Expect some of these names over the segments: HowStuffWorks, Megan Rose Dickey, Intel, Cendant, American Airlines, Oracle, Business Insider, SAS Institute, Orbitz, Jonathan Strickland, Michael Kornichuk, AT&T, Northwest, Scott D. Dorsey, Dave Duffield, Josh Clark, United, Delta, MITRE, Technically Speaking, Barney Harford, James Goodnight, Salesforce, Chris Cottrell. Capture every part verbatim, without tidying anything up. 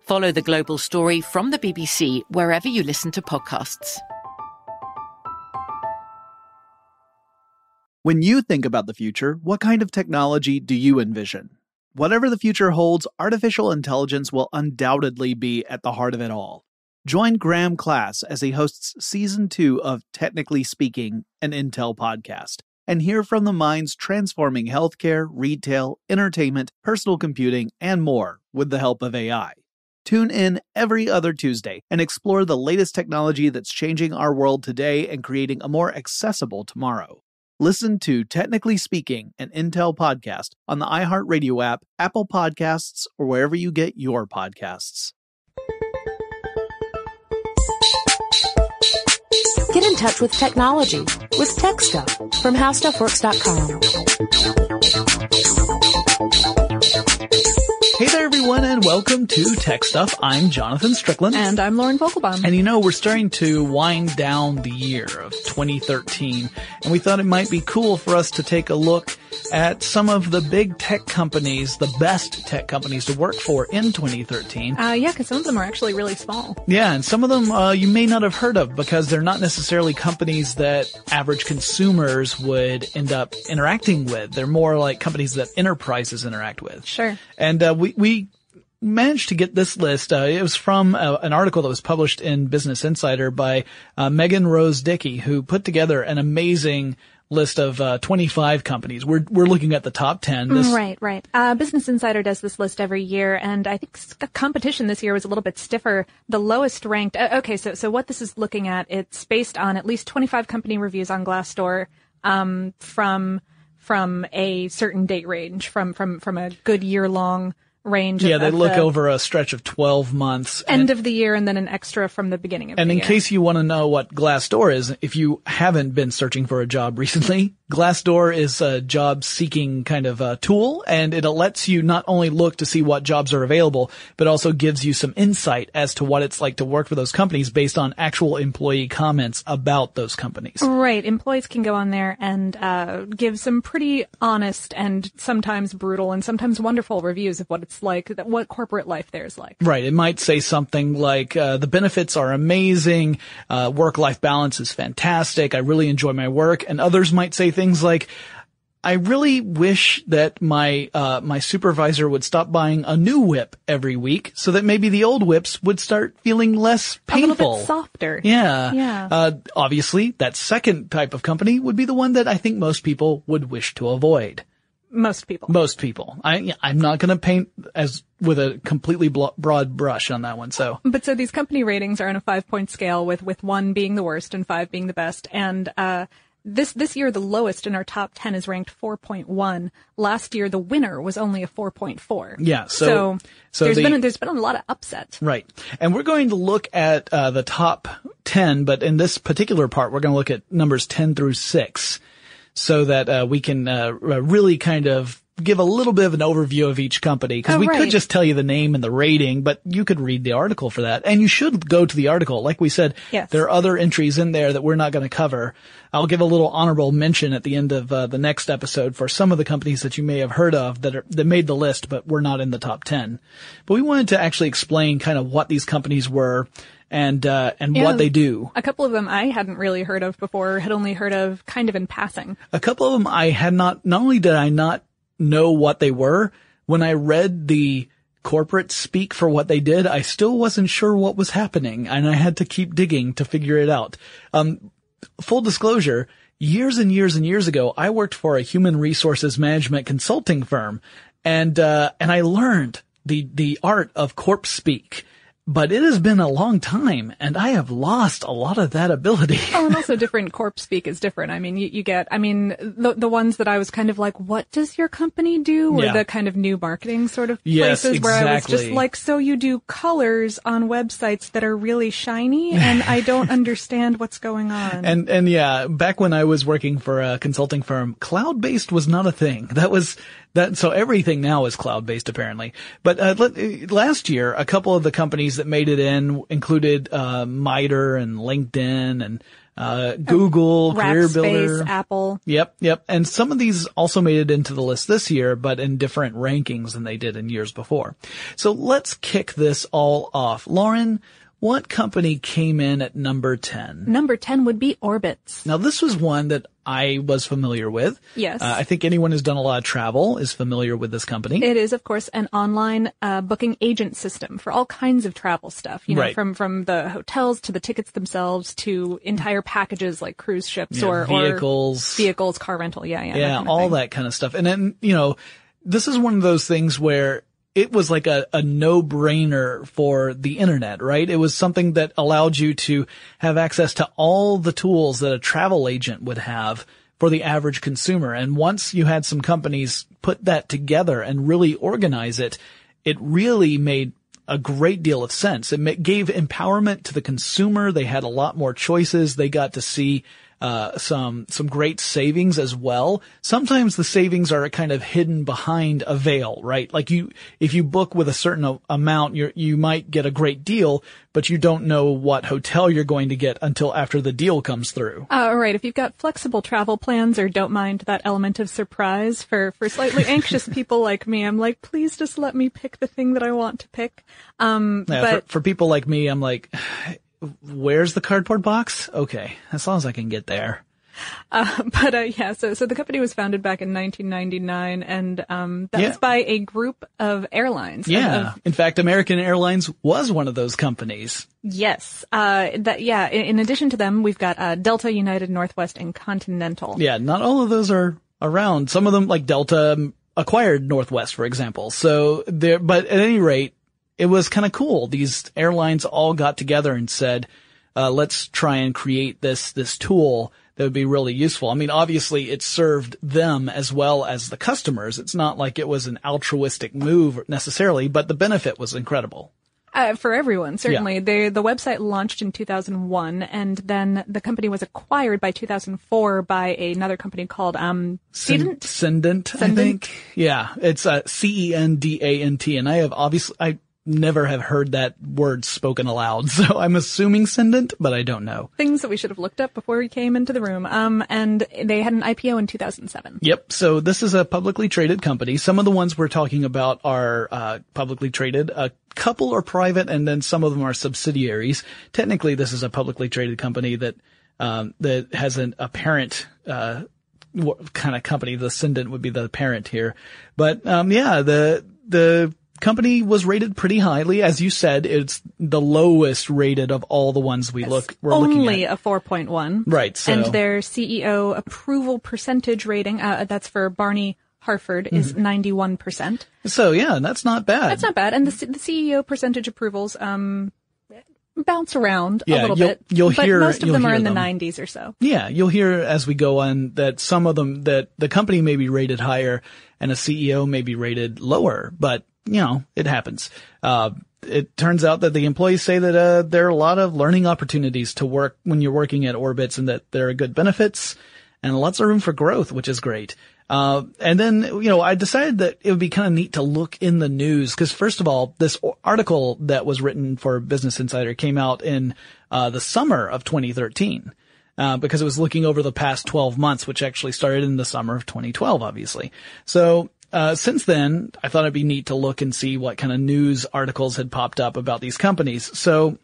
Follow The Global Story from the B B C wherever you listen to podcasts. When you think about the future, what kind of technology do you envision? Whatever the future holds, artificial intelligence will undoubtedly be at the heart of it all. Join Graham Class as he hosts Season two of Technically Speaking, an Intel podcast, and hear from the minds transforming healthcare, retail, entertainment, personal computing, and more with the help of A I. Tune in every other Tuesday and explore the latest technology that's changing our world today and creating a more accessible tomorrow. Listen to Technically Speaking, an Intel podcast on the iHeartRadio app, Apple Podcasts, or wherever you get your podcasts. Get in touch with technology with Tech Stuff from how stuff works dot com. Hey there, everyone, and welcome to Tech Stuff. I'm Jonathan Strickland. And I'm Lauren Vogelbaum. And you know, we're starting to wind down the year of twenty thirteen, and we thought it might be cool for us to take a look at some of the big tech companies, the best tech companies to work for in twenty thirteen. Uh, yeah, because some of them are actually really small. Yeah, and some of them uh, you may not have heard of because they're not necessarily companies that average consumers would end up interacting with. They're more like companies that enterprises interact with. Sure. And uh, we We managed to get this list. Uh, it was from uh, an article that was published in Business Insider by uh, Megan Rose Dickey, who put together an amazing list of uh, twenty-five companies. We're we're looking at the top ten. This- right, right. Uh, Business Insider does this list every year, and I think the competition this year was a little bit stiffer. The lowest ranked. Uh, okay, so so what this is looking at, it's based on at least twenty-five company reviews on Glassdoor um, from from a certain date range, from from from a good year long. Range. Yeah, they look the over a stretch of twelve months. End and, of the year and then an extra from the beginning of the year. And in case you want to know what Glassdoor is, if you haven't been searching for a job recently, Glassdoor is a job seeking kind of a tool, and it lets you not only look to see what jobs are available, but also gives you some insight as to what it's like to work for those companies based on actual employee comments about those companies. Right. Employees can go on there and uh give some pretty honest and sometimes brutal and sometimes wonderful reviews of what it's like, what corporate life there is like. Right. It might say something like, uh, the benefits are amazing, uh, work-life balance is fantastic, I really enjoy my work. And others might say things like, I really wish that my, uh, my supervisor would stop buying a new whip every week so that maybe the old whips would start feeling less painful. A little bit softer. Yeah. Yeah. Uh, obviously, that second type of company would be the one that I think most people would wish to avoid. Most people. Most people. I, I'm not going to paint as with a completely blo- broad brush on that one. So, but so these company ratings are on a five point scale, with with one being the worst and five being the best. And uh, This this year, the lowest in our top ten is ranked four point one. Last year, the winner was only a four point four. Yeah. So, so, so there's the, been a, there's been a lot of upset. Right. And we're going to look at uh, the top ten, but in this particular part, we're going to look at numbers ten through six so that uh, we can uh, really kind of give a little bit of an overview of each company, because oh, we right. could just tell you the name and the rating, but you could read the article for that. And you should go to the article. Like we said, yes. there are other entries in there that we're not going to cover. I'll give a little honorable mention at the end of uh, the next episode for some of the companies that you may have heard of that are, that made the list, but were not in the top ten. But we wanted to actually explain kind of what these companies were and uh, and yeah, what they do. A couple of them I hadn't really heard of before, had only heard of kind of in passing. A couple of them I had not, not only did I not know what they were, when I read the corporate speak for what they did, I still wasn't sure what was happening, and I had to keep digging to figure it out. Um, full disclosure, years and years and years ago, I worked for a human resources management consulting firm, and uh, and I learned the the art of corp speak. But it has been a long time, and I have lost a lot of that ability. Oh, and also different corp speak is different. I mean, you, you get, I mean, the the ones that I was kind of like, what does your company do? Or yeah. the kind of new marketing sort of yes, places exactly. where I was just like, so you do colors on websites that are really shiny, and I don't understand what's going on. And, and yeah, back when I was working for a consulting firm, cloud-based was not a thing. That was... That, so everything now is cloud-based, apparently. But uh, let, last year, a couple of the companies that made it in included uh MITRE and LinkedIn and uh Google, Career Builder, Apple. Yep, yep. And some of these also made it into the list this year, but in different rankings than they did in years before. So let's kick this all off. Lauren, what company came in at number ten? Number ten would be Orbitz. Now, this was one that I was familiar with. Yes. Uh, I think anyone who's done a lot of travel is familiar with this company. It is, of course, an online uh, booking agent system for all kinds of travel stuff. You know, right. from, from the hotels to the tickets themselves to entire packages like cruise ships yeah, or vehicles, or vehicles, car rental. Yeah, yeah. Yeah, that kind of all thing. That kind of stuff. And then, you know, this is one of those things where it was like a, a no-brainer for the internet, right? It was something that allowed you to have access to all the tools that a travel agent would have for the average consumer. And once you had some companies put that together and really organize it, it really made a great deal of sense. It gave empowerment to the consumer. They had a lot more choices. They got to see Uh, some, some great savings as well. Sometimes the savings are kind of hidden behind a veil, right? Like you, if you book with a certain amount, you you might get a great deal, but you don't know what hotel you're going to get until after the deal comes through. Uh, right. If you've got flexible travel plans or don't mind that element of surprise for, for slightly anxious people like me, I'm like, please just let me pick the thing that I want to pick. Um, yeah, but for, for people like me, I'm like, where's the cardboard box? Okay, as long as I can get there. Uh, but uh, yeah, so so the company was founded back in nineteen ninety-nine, and um, that yeah. was by a group of airlines. Yeah, of, in fact, American Airlines was one of those companies. Yes, uh, that yeah. In, in addition to them, we've got uh, Delta, United, Northwest, and Continental. Yeah, not all of those are around. Some of them, like Delta, acquired Northwest, for example. So there, but at any rate, it was kind of cool. These airlines all got together and said, uh, let's try and create this, this tool that would be really useful. I mean, obviously it served them as well as the customers. It's not like it was an altruistic move necessarily, but the benefit was incredible. Uh, for everyone, certainly. Yeah. They, the website launched in two thousand one, and then the company was acquired by two thousand four by another company called, um, Cendant? Cendant, I think. Yeah. It's, uh, C E N D A N T. And I have obviously, I, never have heard that word spoken aloud, so I'm assuming Cendant, but I don't know. Things that we should have looked up before we came into the room. Um, and they had an I P O in two thousand seven. Yep. So this is a publicly traded company. Some of the ones we're talking about are uh publicly traded. A couple are private, and then some of them are subsidiaries. Technically, this is a publicly traded company that um that has an a parent uh kind of company. The Cendant would be the parent here, but um yeah, the the company was rated pretty highly. As you said, it's the lowest rated of all the ones we look, we're looking at. Only a four point one. Right. So. And their C E O approval percentage rating, uh, that's for Barney Harford, is mm-hmm. ninety-one percent. So yeah, that's not bad. That's not bad. And the, the C E O percentage approvals, um, bounce around yeah, a little you'll, bit. You'll but hear, most of them are in them. the nineties or so. Yeah, you'll hear as we go on that some of them, that the company may be rated higher and a C E O may be rated lower, but, you know, it happens. Uh, it turns out that the employees say that uh, there are a lot of learning opportunities to work when you're working at Orbitz, and that there are good benefits and lots of room for growth, which is great. Uh, and then, you know, I decided that it would be kind of neat to look in the news, because first of all, this article that was written for Business Insider came out in uh the summer of twenty thirteen, uh, because it was looking over the past twelve months, which actually started in the summer of twenty twelve, obviously. So uh since then, I thought it'd be neat to look and see what kind of news articles had popped up about these companies. So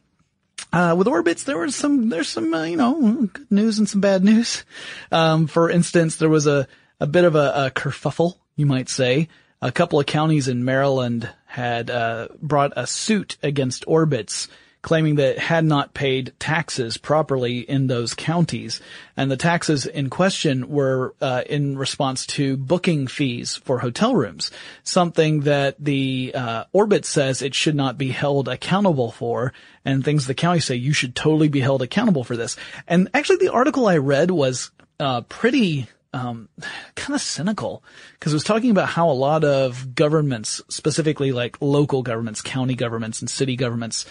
Uh, with Orbitz, there was some, there's some, uh, you know, good news and some bad news. Um, for instance, there was a, a bit of a, a kerfuffle, you might say. A couple of counties in Maryland had, uh, brought a suit against Orbitz, claiming that it had not paid taxes properly in those counties. And the taxes in question were, uh, in response to booking fees for hotel rooms, something that the, uh, Orbitz says it should not be held accountable for. And things the county say, you should totally be held accountable for this. And actually, the article I read was uh pretty um kind of cynical, because it was talking about how a lot of governments, specifically like local governments, county governments, and city governments,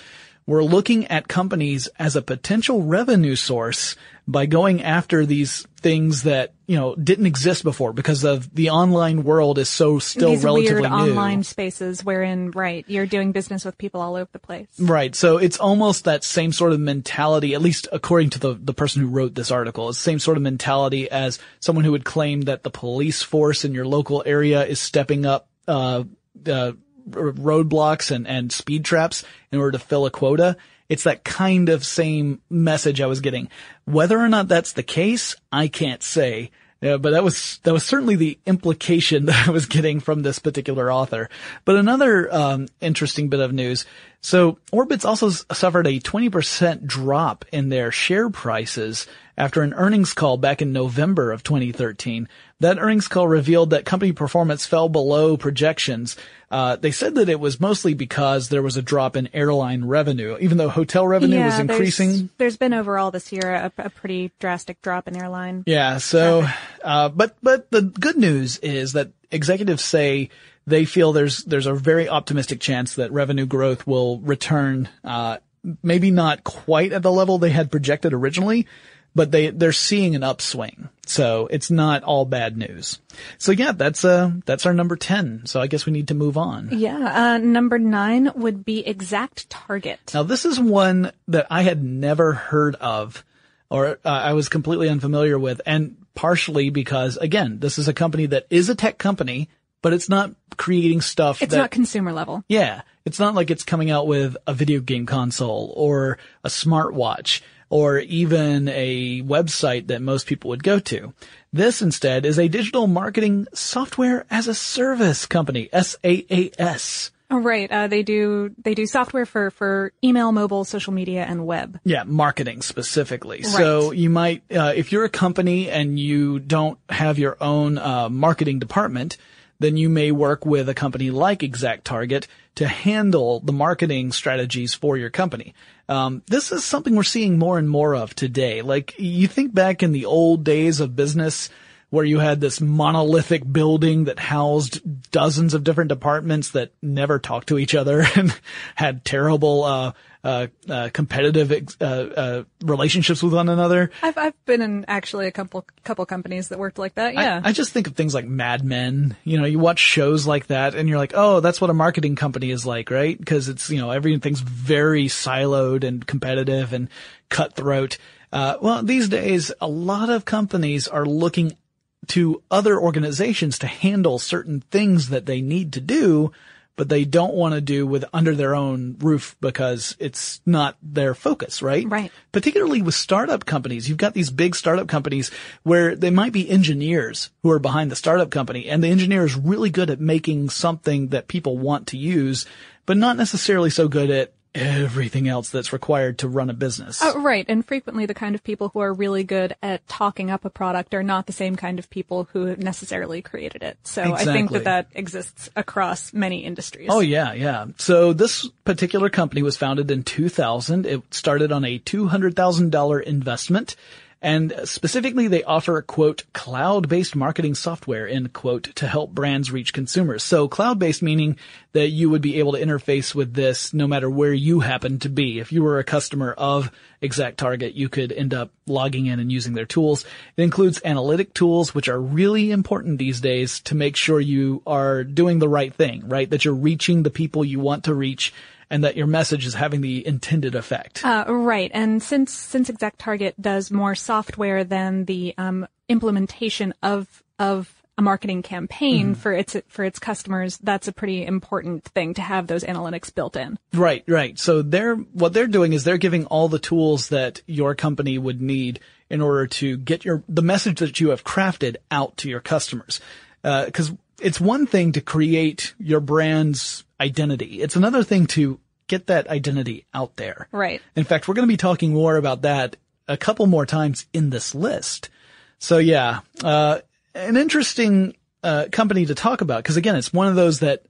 were looking at companies as a potential revenue source by going after these things that, you know, didn't exist before, because of the online world is so still These relatively weird new. Online spaces wherein, right, you're doing business with people all over the place. Right. So it's almost that same sort of mentality, at least according to the, the person who wrote this article, it's the same sort of mentality as someone who would claim that the police force in your local area is stepping up, uh, uh, roadblocks and, and speed traps in order to fill a quota. It's that kind of same message I was getting. Whether or not that's the case, I can't say. Yeah, but that was, that was certainly the implication that I was getting from this particular author. But another, um, interesting bit of news. So Orbitz also suffered a twenty percent drop in their share prices after an earnings call back in November of twenty thirteen. That earnings call revealed that company performance fell below projections. Uh, they said that it was mostly because there was a drop in airline revenue, even though hotel revenue yeah, was increasing. There's, there's been overall this year a, a pretty drastic drop in airline. Yeah. So, traffic. Uh, but, but the good news is that executives say they feel there's, there's a very optimistic chance that revenue growth will return, uh, maybe not quite at the level they had projected originally, but they, they're seeing an upswing. So it's not all bad news. So yeah, that's, uh, that's our number ten. So I guess we need to move on. Yeah. Uh, number nine would be ExactTarget. Now this is one that I had never heard of, or uh, I was completely unfamiliar with, and partially because, again, this is a company that is a tech company, but it's not creating stuff. It's that, not consumer level. Yeah. It's not like it's coming out with a video game console or a smartwatch or even a website that most people would go to. This instead is a digital marketing software as a service company, S A A S. Oh, right. Uh, they do, they do software for, for email, mobile, social media, and web. Yeah. Marketing specifically. Right. So you might, uh, if you're a company and you don't have your own, uh, marketing department, then you may work with a company like ExactTarget to handle the marketing strategies for your company. Um, this is something we're seeing more and more of today. Like, you think back in the old days of business, where you had this monolithic building that housed dozens of different departments that never talked to each other and had terrible uh uh, uh competitive ex- uh, uh relationships with one another. I've I've been in actually a couple couple companies that worked like that. Yeah. I, I just think of things like Mad Men. You know, you watch shows like that and you're like, "Oh, that's what a marketing company is like, right?" Because it's, you know, everything's very siloed and competitive and cutthroat. Uh well, these days a lot of companies are looking to other organizations to handle certain things that they need to do, but they don't want to do with under their own roof because it's not their focus, right? Right. Particularly with startup companies. You've got these big startup companies where they might be engineers who are behind the startup company, and the engineer is really good at making something that people want to use, but not necessarily so good at everything else that's required to run a business. Oh, right. And frequently the kind of people who are really good at talking up a product are not the same kind of people who necessarily created it. So exactly. I think that that exists across many industries. Oh, yeah, yeah. So this particular company was founded in two thousand. It started on a two hundred thousand dollars investment. And specifically, they offer, quote, cloud-based marketing software, end quote, to help brands reach consumers. So cloud-based meaning that you would be able to interface with this no matter where you happen to be. If you were a customer of ExactTarget, you could end up logging in and using their tools. It includes analytic tools, which are really important these days to make sure you are doing the right thing, right? That you're reaching the people you want to reach, and that your message is having the intended effect. Uh, right. And since, since ExactTarget does more software than the, um, implementation of, of a marketing campaign mm. for its, for its customers, that's a pretty important thing to have those analytics built in. Right, right. So they're, what they're doing is they're giving all the tools that your company would need in order to get your, the message that you have crafted out to your customers. Uh, 'cause it's one thing to create your brand's identity. It's another thing to get that identity out there. Right. In fact, we're going to be talking more about that a couple more times in this list. So yeah, uh, an interesting, uh, company to talk about. Cause again, it's one of those that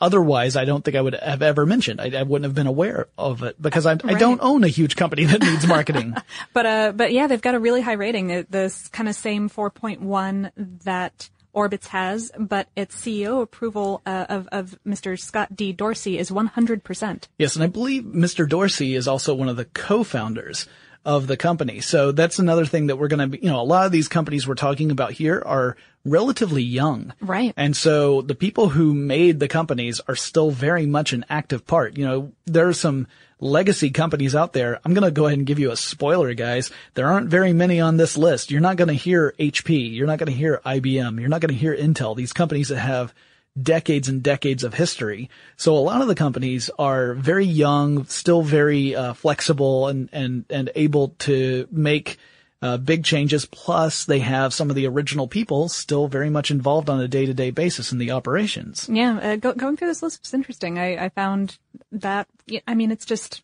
otherwise I don't think I would have ever mentioned. I, I wouldn't have been aware of it because I, right. I don't own a huge company that needs marketing. But, uh, but yeah, they've got a really high rating. This kind of same four point one that Orbitz has, but its C E O approval uh, of, of Mister Scott D. Dorsey is one hundred percent. Yes, and I believe Mister Dorsey is also one of the co-founders of the company. So that's another thing that we're going to be, you know, a lot of these companies we're talking about here are relatively young. Right. And so the people who made the companies are still very much an active part. You know, there are some legacy companies out there. I'm going to go ahead and give you a spoiler, guys. There aren't very many on this list. You're not going to hear H P. You're not going to hear I B M. You're not going to hear Intel. These companies that have decades and decades of history. So a lot of the companies are very young, still very uh, flexible and, and, and able to make uh, big changes. Plus they have some of the original people still very much involved on a day-to-day basis in the operations. Yeah. Uh, go, going through this list was interesting. I, I found that, I mean, it's just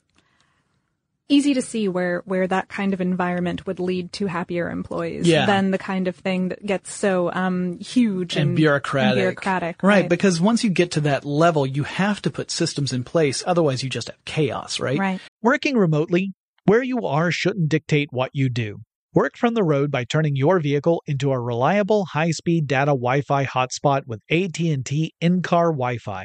easy to see where, where that kind of environment would lead to happier employees yeah. than the kind of thing that gets so um huge and, and bureaucratic. And bureaucratic right, right, because once you get to that level, you have to put systems in place. Otherwise, you just have chaos, right? Right. Working remotely, where you are shouldn't dictate what you do. Work from the road by turning your vehicle into a reliable high-speed data Wi-Fi hotspot with A T and T in-car Wi-Fi.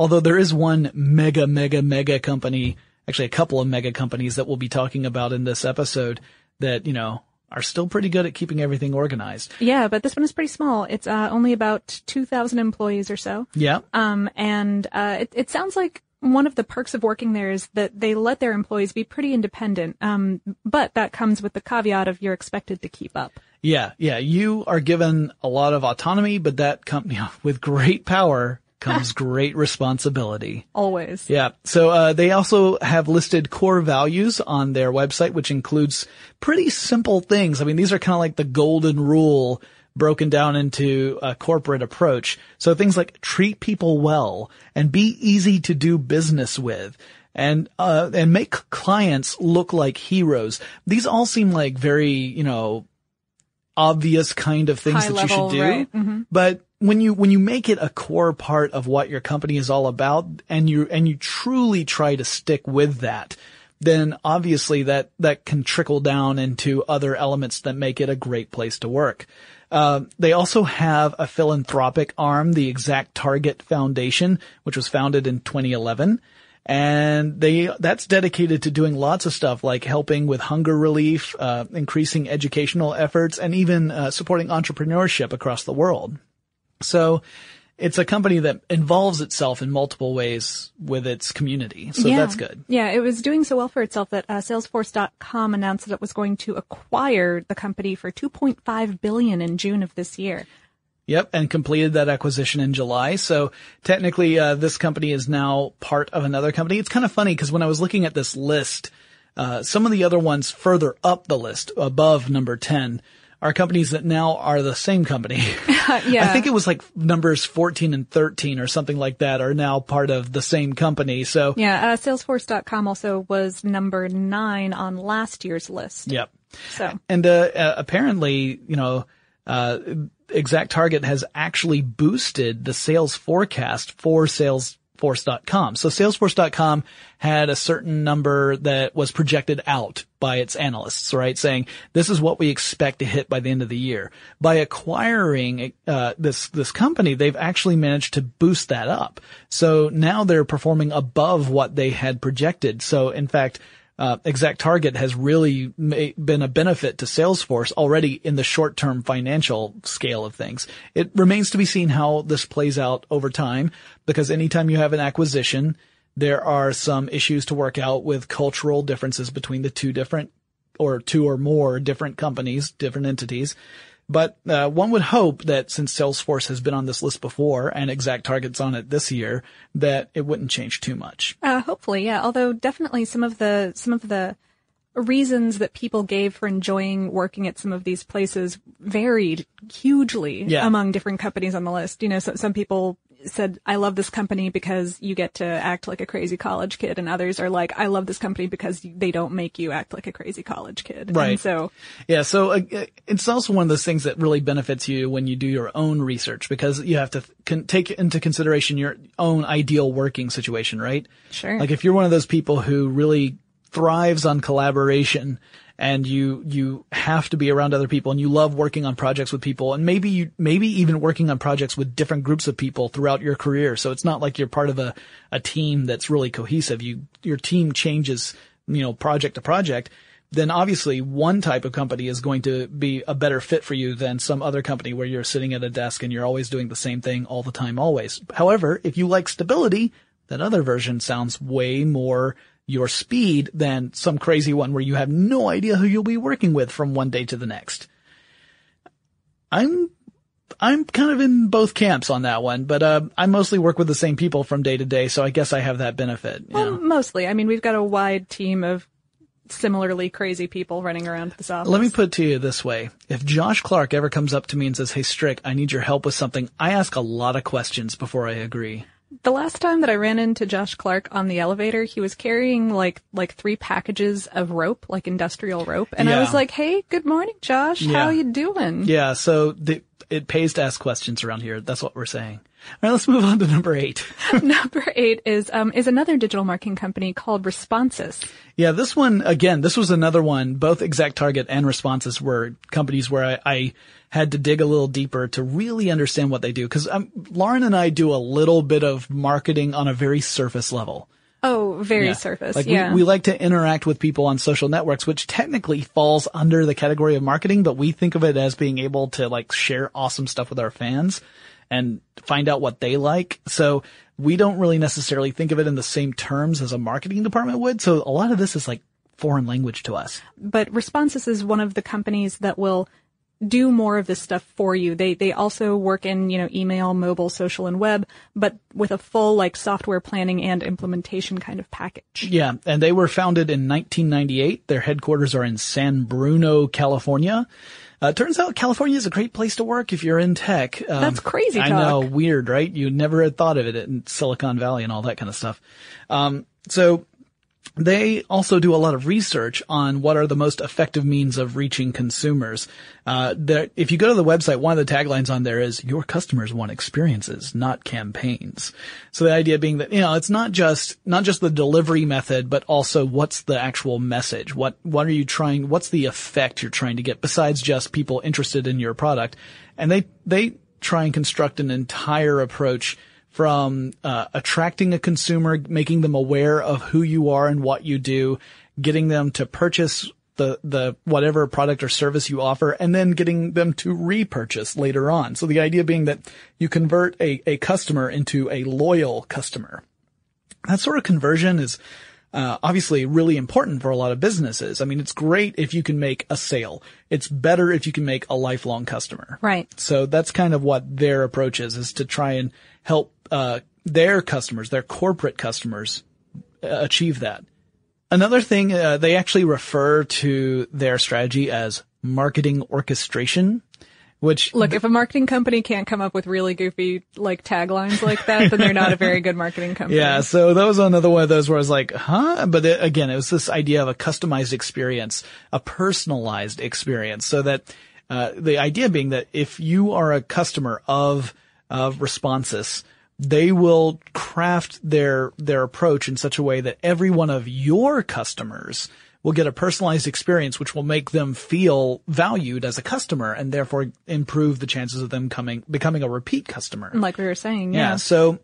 Although there is one mega, mega, mega company, actually a couple of mega companies that we'll be talking about in this episode that, you know, are still pretty good at keeping everything organized. Yeah, but this one is pretty small. It's uh, only about two thousand employees or so. Yeah. Um, and uh, it, it sounds like one of the perks of working there is that they let their employees be pretty independent. Um, but that comes with the caveat of you're expected to keep up. Yeah, yeah. You are given a lot of autonomy, but that company, you know, with great power comes great responsibility. Always. Yeah. So uh they also have listed core values on their website, which includes pretty simple things. I mean, these are kind of like the golden rule broken down into a corporate approach. So things like treat people well and be easy to do business with, and uh and make clients look like heroes. These all seem like very, you know, obvious kind of things High that level, you should do. Right? Mm-hmm. But When you, when you make it a core part of what your company is all about, and you, and you truly try to stick with that, then obviously that, that can trickle down into other elements that make it a great place to work. Uh, they also have a philanthropic arm, the ExactTarget Foundation, which was founded in twenty eleven. And they, that's dedicated to doing lots of stuff like helping with hunger relief, uh, increasing educational efforts, and even, uh, supporting entrepreneurship across the world. So it's a company that involves itself in multiple ways with its community. So yeah. That's good. Yeah, it was doing so well for itself that uh, Salesforce dot com announced that it was going to acquire the company for two point five billion dollars in June of this year. Yep, and completed that acquisition in July. So technically uh, this company is now part of another company. It's kind of funny because when I was looking at this list, uh some of the other ones further up the list above number ten are companies that now are the same company. Yeah. I think it was like numbers fourteen and thirteen or something like that are now part of the same company. So yeah, uh, Salesforce dot com also was number nine on last year's list. Yep. So and uh, uh, apparently, you know, uh ExactTarget has actually boosted the sales forecast for Salesforce dot com. So Salesforce dot com had a certain number that was projected out by its analysts, right? Saying this is what we expect to hit by the end of the year. By acquiring uh this this company, they've actually managed to boost that up. So now they're performing above what they had projected. So in fact, uh ExactTarget has really ma- been a benefit to Salesforce already in the short-term financial scale of things. It remains to be seen how this plays out over time, because anytime you have an acquisition, there are some issues to work out with cultural differences between the two different or two or more different companies, different entities. But uh, one would hope that since Salesforce has been on this list before and ExactTarget's on it this year, that it wouldn't change too much. Uh, hopefully, yeah. Although definitely some of the some of the reasons that people gave for enjoying working at some of these places varied hugely yeah. among different companies on the list. You know, so, some people said, I love this company because you get to act like a crazy college kid. And others are like, I love this company because they don't make you act like a crazy college kid. Right. And so, yeah. So uh, it's also one of those things that really benefits you when you do your own research, because you have to con- take into consideration your own ideal working situation, right? Sure. Like if you're one of those people who really thrives on collaboration and you, you have to be around other people and you love working on projects with people, and maybe you, maybe even working on projects with different groups of people throughout your career. So it's not like you're part of a, a team that's really cohesive. You, your team changes, you know, project to project. Then obviously one type of company is going to be a better fit for you than some other company where you're sitting at a desk and you're always doing the same thing all the time, always. However, if you like stability, that other version sounds way more your speed than some crazy one where you have no idea who you'll be working with from one day to the next. I'm, I'm kind of in both camps on that one, but, uh, I mostly work with the same people from day to day. So I guess I have that benefit. You well, know? Mostly. I mean, we've got a wide team of similarly crazy people running around this office. Let me put it to you this way. If Josh Clark ever comes up to me and says, hey, Strick, I need your help with something, I ask a lot of questions before I agree. The last time that I ran into Josh Clark on the elevator, he was carrying like like three packages of rope, like industrial rope. And yeah. I was like, hey, good morning, Josh. Yeah. How you doing? Yeah, so the, it pays to ask questions around here. That's what we're saying. All right, let's move on to number eight. Number eight is um is another digital marketing company called Responsys. Yeah, this one, again, this was another one. Both ExactTarget and Responsys were companies where I, I had to dig a little deeper to really understand what they do. Because um, Lauren and I do a little bit of marketing on a very surface level. Oh, very yeah. surface, like yeah. We, we like to interact with people on social networks, which technically falls under the category of marketing, but we think of it as being able to, like, share awesome stuff with our fans and find out what they like. So we don't really necessarily think of it in the same terms as a marketing department would. So a lot of this is like foreign language to us. But Responsys is one of the companies that will do more of this stuff for you. They they also work in, you know, email, mobile, social, and web, but with a full like software planning and implementation kind of package. Yeah, and they were founded in nineteen ninety-eight. Their headquarters are in San Bruno, California. Uh, turns out California is a great place to work if you're in tech. Um, That's crazy talk. I know, weird, right? You never had thought of it in Silicon Valley and all that kind of stuff. Um, so they also do a lot of research on what are the most effective means of reaching consumers. Uh, if you go to the website, one of the taglines on there is, your customers want experiences, not campaigns. So the idea being that, you know, it's not just, not just the delivery method, but also what's the actual message? What, what are you trying, what's the effect you're trying to get besides just people interested in your product? And they, they try and construct an entire approach from uh, attracting a consumer, making them aware of who you are and what you do, getting them to purchase the the whatever product or service you offer, and then getting them to repurchase later on. So the idea being that you convert a, a customer into a loyal customer. That sort of conversion is uh obviously really important for a lot of businesses. I mean, it's great if you can make a sale. It's better if you can make a lifelong customer. Right. So that's kind of what their approach is, is to try and help Uh, their customers, their corporate customers, uh, achieve that. Another thing, uh, they actually refer to their strategy as marketing orchestration, which... Look, th- if a marketing company can't come up with really goofy, like, taglines like that, then they're not a very good marketing company. Yeah, so that was another one of those where I was like, huh? But it, again, it was this idea of a customized experience, a personalized experience, so that uh, the idea being that if you are a customer of, of Responsys, they will craft their their approach in such a way that every one of your customers will get a personalized experience, which will make them feel valued as a customer and therefore improve the chances of them coming becoming a repeat customer. Like we were saying, yeah. yeah. So,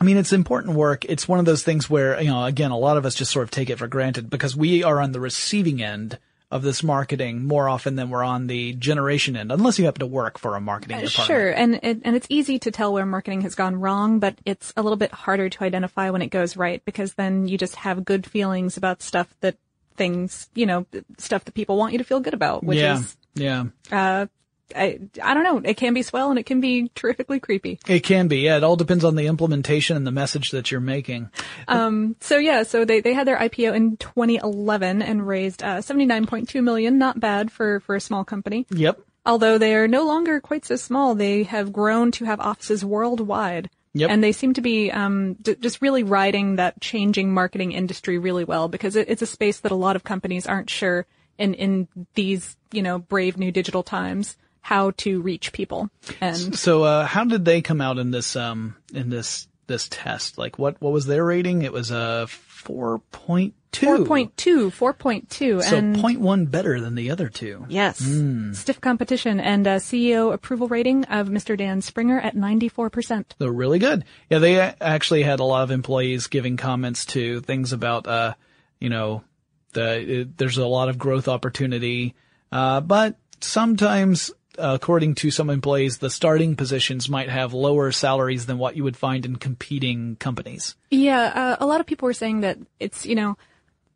I mean, it's important work. It's one of those things where, you know, again, a lot of us just sort of take it for granted because we are on the receiving end of this marketing more often than we're on the generation end, unless you happen to work for a marketing uh, department. Sure, and it, and it's easy to tell where marketing has gone wrong, but it's a little bit harder to identify when it goes right, because then you just have good feelings about stuff that things, you know, stuff that people want you to feel good about, which yeah, is, yeah. Uh, I, I don't know. It can be swell and it can be terrifically creepy. It can be. Yeah. It all depends on the implementation and the message that you're making. Um, so yeah, so they, they had their I P O in twenty eleven and raised, uh, seventy-nine point two million. Not bad for, for a small company. Yep. Although they are no longer quite so small. They have grown to have offices worldwide. Yep. And they seem to be, um, d- just really riding that changing marketing industry really well, because it, it's a space that a lot of companies aren't sure in, in these, you know, brave new digital times, how to reach people. And so, uh, how did they come out in this, um, in this, this test? Like, what, what was their rating? It was a four point two. four point two, four point two. So and zero point one better than the other two. Yes. Mm. Stiff competition. And a C E O approval rating of Mister Dan Springer at ninety-four percent. They're really good. Yeah, they actually had a lot of employees giving comments to things about, uh, you know, the, it, there's a lot of growth opportunity, uh, but sometimes, according to some employees, the starting positions might have lower salaries than what you would find in competing companies. Yeah, uh, a lot of people were saying that it's, you know,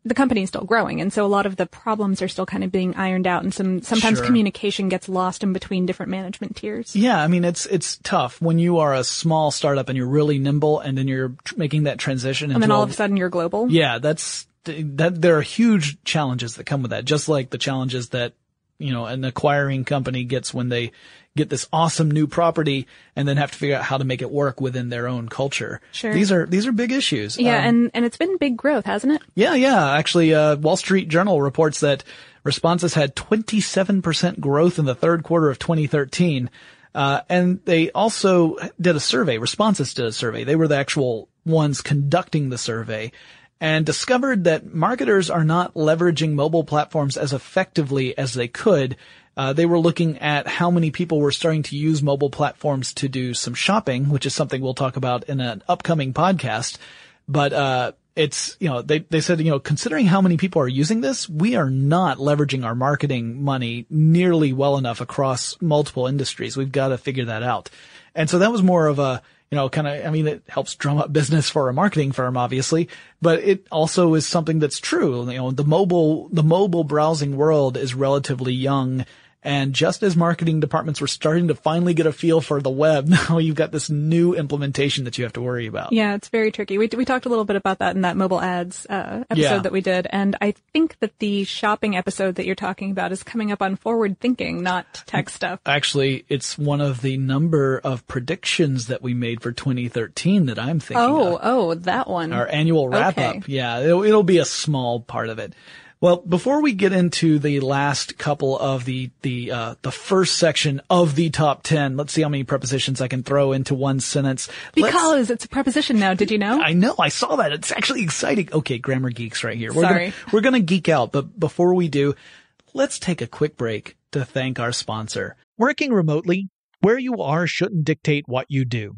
the company is still growing, and so a lot of the problems are still kind of being ironed out, and some sometimes sure. communication gets lost in between different management tiers. Yeah, I mean, it's it's tough when you are a small startup and you're really nimble, and then you're tr- making that transition. And then all, all of a sudden you're global. Yeah, that's that. There are huge challenges that come with that, just like the challenges that you know, an acquiring company gets when they get this awesome new property and then have to figure out how to make it work within their own culture. Sure. These are, these are big issues. Yeah. Um, and, and it's been big growth, hasn't it? Yeah. Yeah. Actually, uh, Wall Street Journal reports that Responsys had twenty-seven percent growth in the third quarter of twenty thirteen. Uh, and they also did a survey. Responsys did a survey. They were the actual ones conducting the survey, and discovered that marketers are not leveraging mobile platforms as effectively as they could. Uh, they were looking at how many people were starting to use mobile platforms to do some shopping, which is something we'll talk about in an upcoming podcast. But, uh, it's, you know, they, they said, you know, considering how many people are using this, we are not leveraging our marketing money nearly well enough across multiple industries. We've got to figure that out. And so that was more of a, you know, kind of, I mean, it helps drum up business for a marketing firm, obviously, but it also is something that's true. You know, the mobile, the mobile browsing world is relatively young. And just as marketing departments were starting to finally get a feel for the web, now you've got this new implementation that you have to worry about. Yeah, it's very tricky. We we talked a little bit about that in that mobile ads uh, episode yeah. that we did. And I think that the shopping episode that you're talking about is coming up on forward thinking, not tech stuff. Actually, it's one of the number of predictions that we made for twenty thirteen that I'm thinking oh, of. Oh, oh, that one. Our annual wrap okay. up. Yeah, it'll, it'll be a small part of it. Well, before we get into the last couple of the, the, uh, the first section of the top ten, let's see how many prepositions I can throw into one sentence. Because let's, it's a preposition now, did you know? I know, I saw that. It's actually exciting. Okay, grammar geeks right here. We're Sorry. Gonna, we're gonna geek out, but before we do, let's take a quick break to thank our sponsor. Working remotely, where you are shouldn't dictate what you do.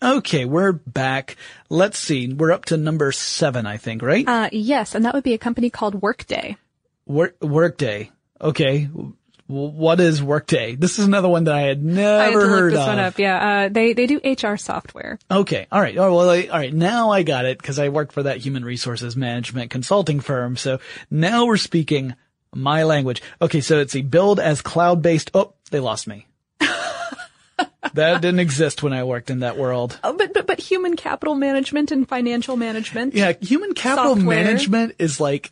Okay, we're back. Let's see. We're up to number seven, I think, right? Uh, yes, and that would be a company called Workday. Work, Workday. Okay. W- what is Workday? This is another one that I had never I had to look heard this of. One up. Yeah, uh, they, they do H R software. Okay. All right. Oh, well, I, all right. Now I got it because I work for that human resources management consulting firm. So now we're speaking My language. Okay, so it's a build as cloud-based. Oh, they lost me. That didn't exist when I worked in that world. Oh, but, but, but human capital management and financial management. Yeah, human capital software. Management is like,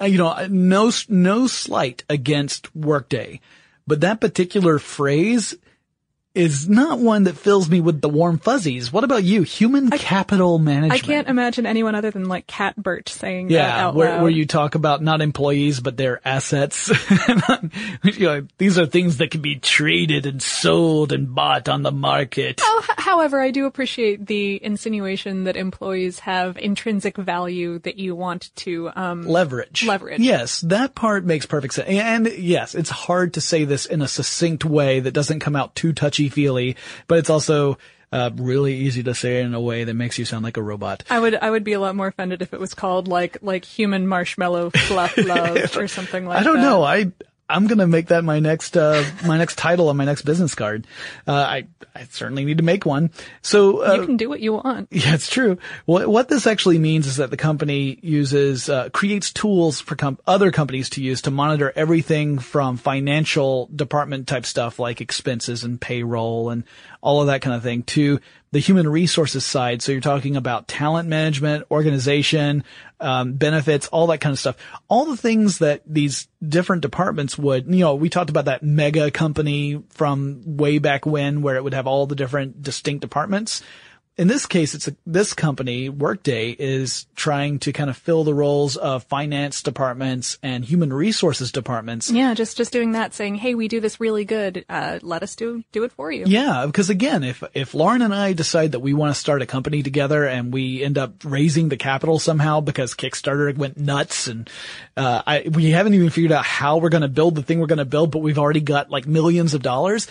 you know, no, no slight against Workday, but that particular phrase is not one that fills me with the warm fuzzies. What about you? Human I, capital management. I can't imagine anyone other than like Cat Burt saying yeah, that out where, loud. Where you talk about not employees, but their assets. You know, these are things that can be traded and sold and bought on the market. Oh, h- however, I do appreciate the insinuation that employees have intrinsic value that you want to um leverage. Leverage. Yes, that part makes perfect sense. And yes, it's hard to say this in a succinct way that doesn't come out too touchy. Feely, but it's also uh, really easy to say it in a way that makes you sound like a robot. I would I would be a lot more offended if it was called like like human marshmallow fluff love or something like that. I don't that. know. I I'm gonna make that my next uh, my next title on my next business card. Uh, I I certainly need to make one. So uh, you can do what you want. Yeah, it's true. What what this actually means is that the company uses uh, creates tools for com- other companies to use to monitor everything from financial department type stuff like expenses and payroll and all of that kind of thing to the human resources side. So you're talking about talent management, organization, um, benefits, all that kind of stuff. All the things that these different departments would, you know, we talked about that mega company from way back when where it would have all the different distinct departments. In this case, it's a, this company, Workday, is trying to kind of fill the roles of finance departments and human resources departments. Yeah, just just doing that, saying, "Hey, we do this really good. Uh, let us do do it for you." Yeah, because again, if if Lauren and I decide that we want to start a company together and we end up raising the capital somehow because Kickstarter went nuts and uh I we haven't even figured out how we're going to build the thing we're going to build, but we've already got like millions of dollars.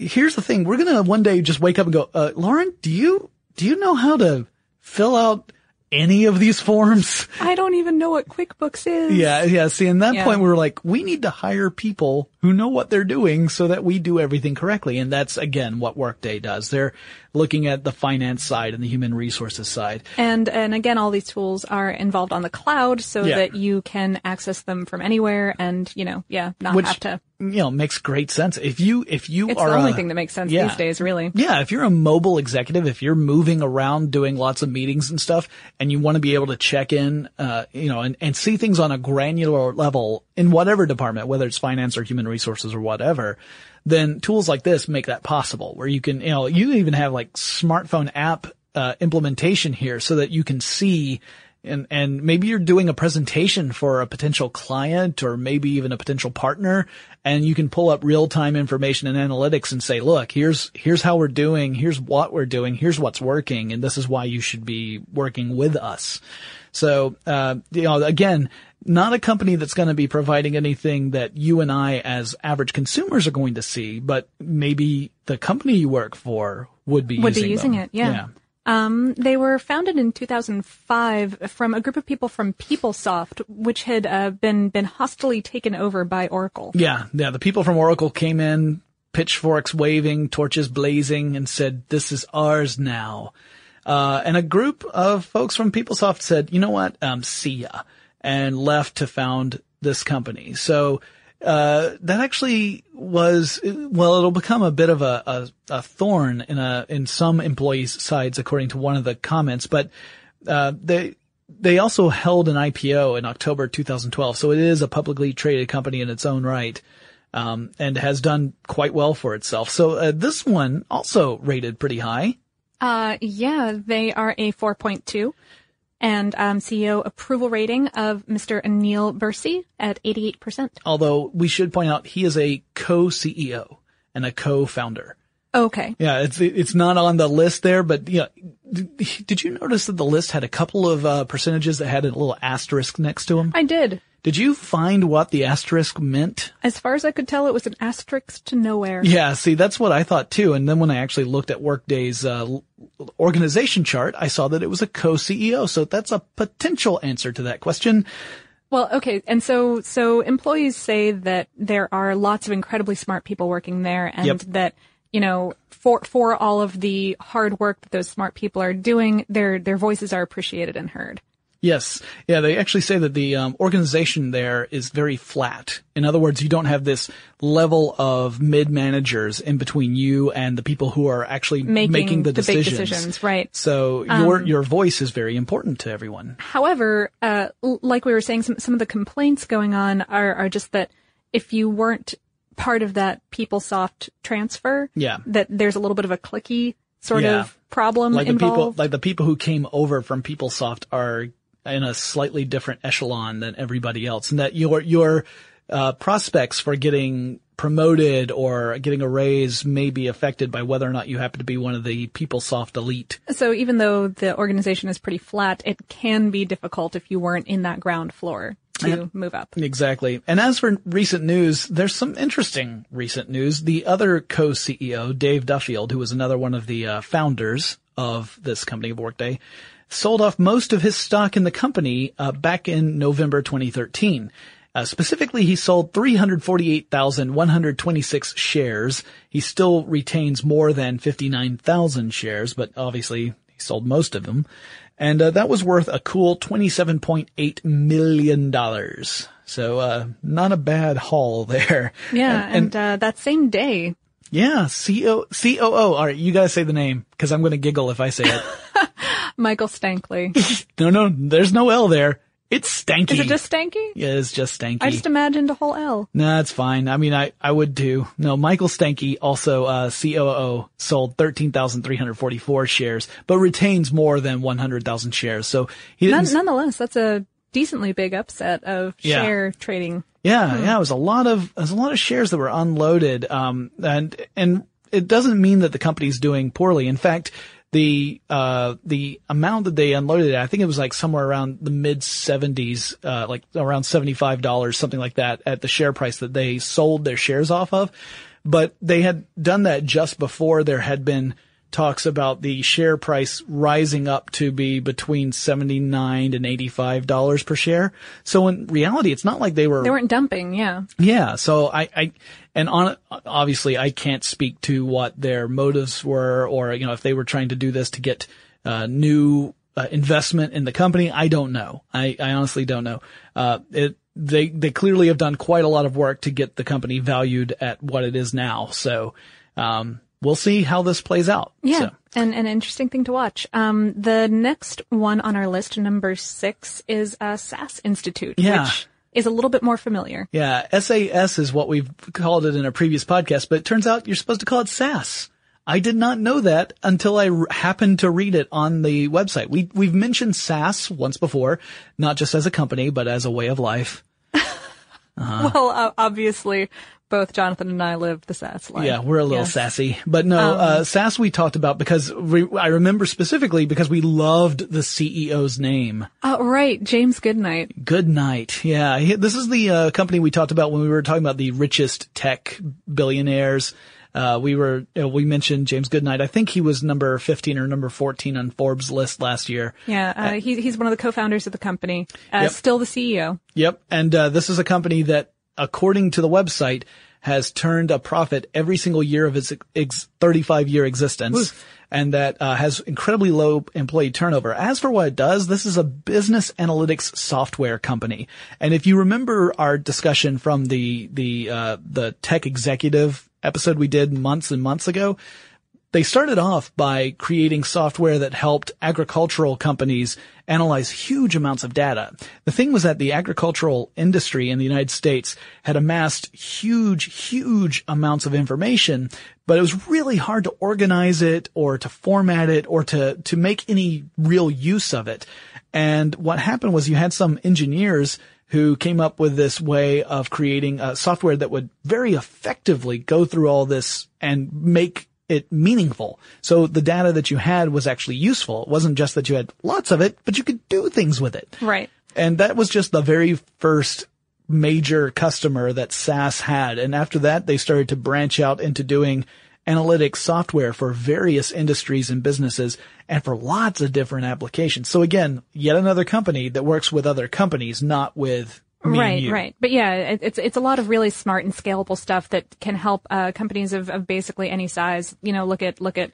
Here's the thing. We're going to one day just wake up and go, uh, Lauren, do you, do you know how to fill out any of these forms? I don't even know what QuickBooks is. Yeah. Yeah. See, in that yeah. point, we were like, we need to hire people who know what they're doing so that we do everything correctly. And that's, again, what Workday does. They're looking at the finance side and the human resources side. And, and again, all these tools are involved on the cloud so yeah. that you can access them from anywhere and, you know, yeah, not Which, have to. You know, makes great sense. If you, if you it's are. It's the only a, thing that makes sense yeah. these days, really. Yeah. If you're a mobile executive, if you're moving around doing lots of meetings and stuff and you want to be able to check in, uh, you know, and, and see things on a granular level in whatever department, whether it's finance or human resources or whatever, then tools like this make that possible where you can, you know, you even have like smartphone app, uh, implementation here so that you can see And, and maybe you're doing a presentation for a potential client or maybe even a potential partner, and you can pull up real-time information and analytics and say, look, here's, here's how we're doing. Here's what we're doing. Here's what's working. And this is why you should be working with us. So, uh, you know, again, not a company that's going to be providing anything that you and I as average consumers are going to see, but maybe the company you work for would be would using, be using it. Yeah. yeah. Um, they were founded in two thousand five from a group of people from PeopleSoft, which had uh, been been hostily taken over by Oracle. Yeah, yeah. The people from Oracle came in, pitchforks waving, torches blazing, and said, "This is ours now." Uh, and a group of folks from PeopleSoft said, "You know what? Um, see ya," and left to found this company. So. Uh, that actually was, well, it'll become a bit of a, a, a thorn in a, in some employees' sides, according to one of the comments, but, uh, they, they also held an I P O in October twenty twelve. So it is a publicly traded company in its own right, um, and has done quite well for itself. So, uh, this one also rated pretty high. Uh, yeah, they are a four point two. And um C E O approval rating of Mister Anil Bercy at eighty-eight percent. Although we should point out he is a co-C E O and a co-founder. Okay. Yeah, it's it's not on the list there, but yeah, did you notice that the list had a couple of uh, percentages that had a little asterisk next to them? I did. Did you find what the asterisk meant? As far as I could tell, it was an asterisk to nowhere. Yeah, see, that's what I thought too. And then when I actually looked at Workday's uh, organization chart, I saw that it was a co-C E O. So that's a potential answer to that question. Well, okay. And so, so employees say that there are lots of incredibly smart people working there and yep. that, you know, for, for all of the hard work that those smart people are doing, their, their voices are appreciated and heard. Yes. Yeah, they actually say that the um, organization there is very flat. In other words, you don't have this level of mid-managers in between you and the people who are actually making, making the, the decisions. Big decisions. Right. So your um, your voice is very important to everyone. However, uh, like we were saying, some, some of the complaints going on are, are just that if you weren't part of that PeopleSoft transfer, yeah. that there's a little bit of a cliquey sort yeah. of problem like involved. The people, like the people who came over from PeopleSoft are in a slightly different echelon than everybody else, and that your your uh, prospects for getting promoted or getting a raise may be affected by whether or not you happen to be one of the PeopleSoft elite. So even though the organization is pretty flat, it can be difficult if you weren't in that ground floor to and, move up. Exactly. And as for recent news, there's some interesting recent news. The other co-C E O, Dave Duffield, who was another one of the uh, founders of this company, of Workday, sold off most of his stock in the company uh, back in November twenty thirteen. Uh, specifically, he sold three hundred forty-eight thousand one hundred twenty-six shares. He still retains more than fifty-nine thousand shares, but obviously he sold most of them. And uh, that was worth a cool twenty-seven point eight million dollars. So uh not a bad haul there. Yeah, and, and, and uh that same day. Yeah, C O C O O. All right, you got to say the name because I'm going to giggle if I say it. Michael Stankey. No, no, there's no L there. It's Stanky. Is it just Stanky? Yeah, it's just Stanky. I just imagined a whole L. Nah, it's fine. I mean, I, I would too. No, Michael Stankey, also uh C O O, sold thirteen thousand three hundred forty-four shares, but retains more than one hundred thousand shares. So he didn't... Nonetheless, that's a decently big upset of yeah. share trading. Yeah, hmm. yeah, it was a lot of, it was a lot of shares that were unloaded. Um, and, and it doesn't mean that the company's doing poorly. In fact, The, uh, the amount that they unloaded, I think it was like somewhere around the mid seventies, uh, like around seventy-five dollars, something like that at the share price that they sold their shares off of. But they had done that just before there had been talks about the share price rising up to be between seventy-nine and eighty-five dollars per share. So in reality, it's not like they were... They weren't dumping, yeah. Yeah, so I... I and on, obviously, I can't speak to what their motives were or, you know, if they were trying to do this to get uh, new uh, investment in the company. I don't know. I, I honestly don't know. Uh, it they they clearly have done quite a lot of work to get the company valued at what it is now. So... um We'll see how this plays out. Yeah, so. and an interesting thing to watch. Um, the next one on our list, number six, is uh, S A S Institute, yeah. which is a little bit more familiar. Yeah, S A S is what we've called it in a previous podcast, but it turns out you're supposed to call it S A S. I did not know that until I r- happened to read it on the website. We, we've mentioned S A S once before, not just as a company, but as a way of life. Uh-huh. Well, uh, obviously... Both Jonathan and I live the S A S life. Yeah, we're a little yeah. sassy. But no, um, uh, S A S we talked about because we, I remember specifically because we loved the C E O's name. Oh, right. James Goodnight. Goodnight. Yeah. He, this is the uh, company we talked about when we were talking about the richest tech billionaires. Uh, we were, you know, we mentioned James Goodnight. I think he was number fifteen or number fourteen on Forbes list last year. Yeah. Uh, uh, he, he's one of the co-founders of the company. Uh, yep. Still the C E O. Yep. And, uh, this is a company that, according to the website, has turned a profit every single year of its thirty-five-year existence, Oof. and that uh, has incredibly low employee turnover. As for what it does, this is a business analytics software company. And if you remember our discussion from the the uh, the tech executive episode we did months and months ago, they started off by creating software that helped agricultural companies analyze huge amounts of data. The thing was that the agricultural industry in the United States had amassed huge, huge amounts of information, but it was really hard to organize it or to format it or to, to make any real use of it. And what happened was you had some engineers who came up with this way of creating a software that would very effectively go through all this and make it meaningful. So the data that you had was actually useful. It wasn't just that you had lots of it, but you could do things with it. Right. And that was just the very first major customer that S A S had. And after that, they started to branch out into doing analytics software for various industries and businesses and for lots of different applications. So again, yet another company that works with other companies, not with Me right, right. But yeah, it, it's it's a lot of really smart and scalable stuff that can help uh companies of, of basically any size, you know, look at look at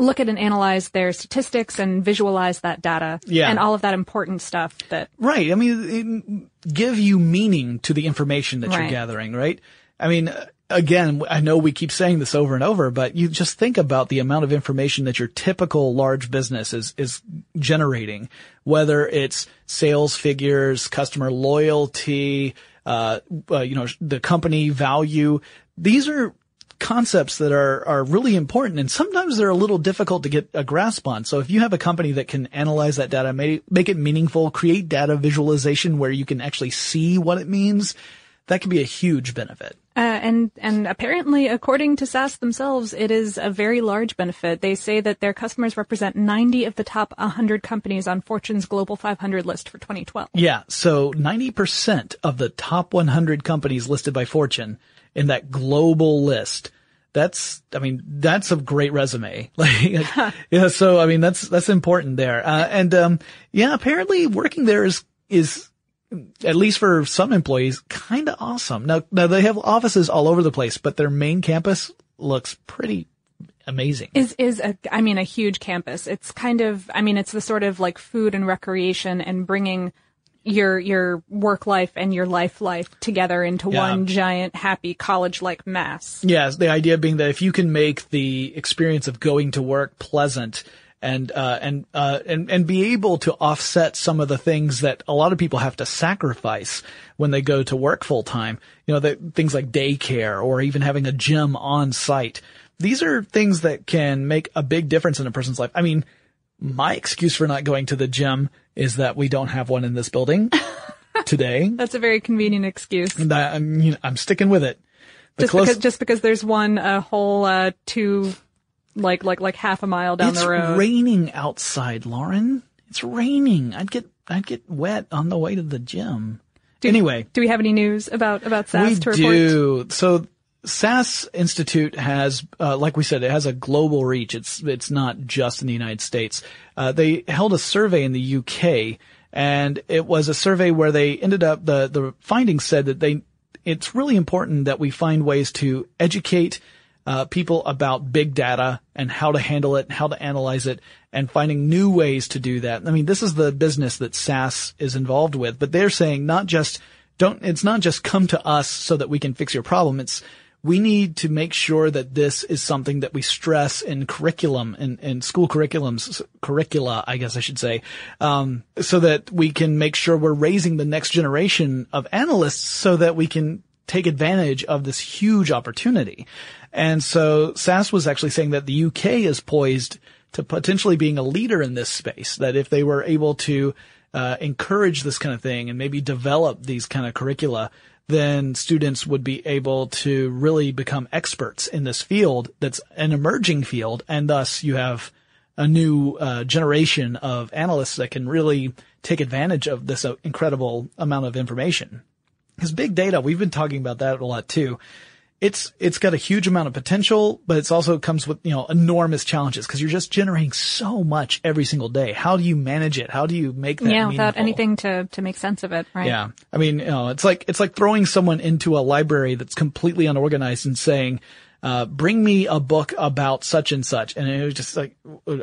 look at and analyze their statistics and visualize that data yeah. and all of that important stuff that... Right. I mean, it give you meaning to the information that right. you're gathering, right? I mean, again, I know we keep saying this over and over, but you just think about the amount of information that your typical large business is, is generating, whether it's sales figures, customer loyalty, uh, uh you know, the company value. These are concepts that are, are really important, and sometimes they're a little difficult to get a grasp on. So if you have a company that can analyze that data, make, make it meaningful, create data visualization where you can actually see what it means, that can be a huge benefit. Uh, and, and apparently, according to S A S themselves, it is a very large benefit. They say that their customers represent ninety of the top one hundred companies on Fortune's Global five hundred list for twenty twelve. Yeah, so ninety percent of the top one hundred companies listed by Fortune in that global list. That's, I mean, that's a great resume. Like, yeah, so, I mean, that's, that's important there. Uh, and, um, yeah, apparently working there is, is, at least for some employees, kind of awesome. Now, now they have offices all over the place, but their main campus looks pretty amazing. Is, is a, I mean, a huge campus. It's kind of, I mean, it's the sort of like food and recreation and bringing your your work life and your life life together into yeah. one giant happy college-like mass. Yes, the idea being that if you can make the experience of going to work pleasant and uh and uh and and be able to offset some of the things that a lot of people have to sacrifice when they go to work full time, you know, the things like daycare or even having a gym on site. These are things that can make a big difference in a person's life. I mean, my excuse for not going to the gym is that we don't have one in this building today. That's a very convenient excuse. And I, I'm, you know, I'm sticking with it. The just, close- because, just because there's one a whole uh, two, like like like half a mile down it's the road. It's raining outside, Lauren. It's raining. I'd get I'd get wet on the way to the gym. Do, anyway, do we have any news about about S A S to report? We do. So S A S Institute has, uh, like we said, it has a global reach. It's, it's not just in the United States. Uh, they held a survey in the U K, and it was a survey where they ended up, the, the findings said that they, it's really important that we find ways to educate, uh, people about big data and how to handle it and how to analyze it and finding new ways to do that. I mean, this is the business that S A S is involved with, but they're saying not just, don't, it's not just come to us so that we can fix your problem. It's, we need to make sure that this is something that we stress in curriculum, in, in school curriculums, curricula, I guess I should say, um, so that we can make sure we're raising the next generation of analysts so that we can take advantage of this huge opportunity. And so S A S was actually saying that the U K is poised to potentially being a leader in this space, that if they were able to uh, encourage this kind of thing and maybe develop these kind of curricula, then students would be able to really become experts in this field that's an emerging field, and thus you have a new uh, generation of analysts that can really take advantage of this uh, incredible amount of information. Because big data, we've been talking about that a lot too. It's it's got a huge amount of potential, but it's also comes with, you know, enormous challenges because you're just generating so much every single day. How do you manage it? How do you make that yeah, without meaningful? Anything to to make sense of it, right? Yeah. I mean, you know, it's like it's like throwing someone into a library that's completely unorganized and saying, uh, "Bring me a book about such and such," and it was just like,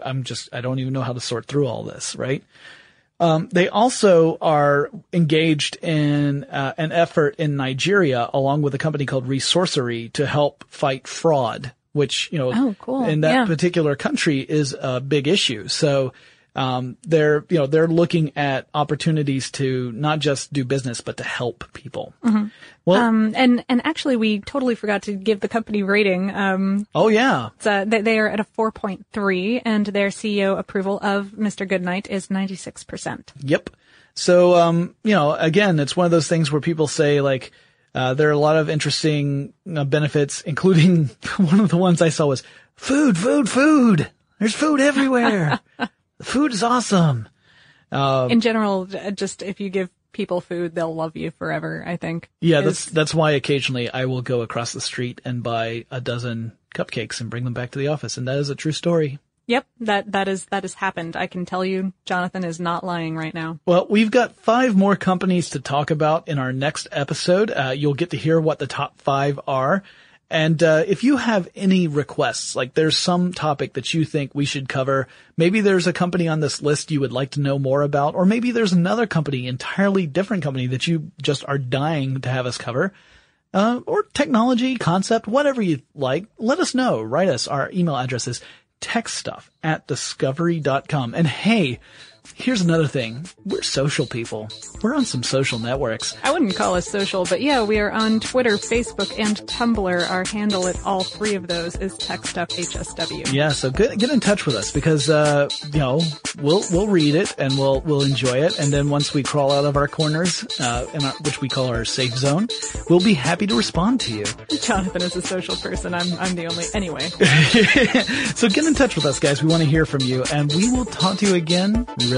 I'm just I don't even know how to sort through all this, right? Um, they also are engaged in uh, an effort in Nigeria, along with a company called Resourcery, to help fight fraud, which, you know, oh, cool. in that yeah. particular country is a big issue. So um, they're, you know, they're looking at opportunities to not just do business, but to help people. Mm-hmm. Well, um, and and actually, we totally forgot to give the company rating. Um, oh yeah, so they, they are at a four point three, and their C E O approval of Mister Goodnight is ninety-six percent. Yep. So, um, you know, again, it's one of those things where people say like, uh, there are a lot of interesting uh, benefits, including one of the ones I saw was food, food, food. There's food everywhere. The food is awesome. Uh, In general, just if you give people food, they'll love you forever, I think. Yeah, that's that's why occasionally I will go across the street and buy a dozen cupcakes and bring them back to the office, and that is a true story. Yep, that that is that has happened. I can tell you, Jonathan is not lying right now. Well, we've got five more companies to talk about in our next episode. Uh, you'll get to hear what the top five are. And uh, if you have any requests, like there's some topic that you think we should cover, maybe there's a company on this list you would like to know more about, or maybe there's another company, entirely different company that you just are dying to have us cover, uh, or technology, concept, whatever you like, let us know. Write us. Our email address is techstuff at discovery dot com. And hey, here's another thing. We're social people. We're on some social networks. I wouldn't call us social, but yeah, we are on Twitter, Facebook, and Tumblr. Our handle at all three of those is TechStuffHSW. Yeah, so get, get in touch with us because, uh, you know, we'll, we'll read it and we'll, we'll enjoy it. And then once we crawl out of our corners, uh, in our, which we call our safe zone, we'll be happy to respond to you. Jonathan is a social person. I'm, I'm the only, anyway. So get in touch with us, guys. We want to hear from you and we will talk to you again really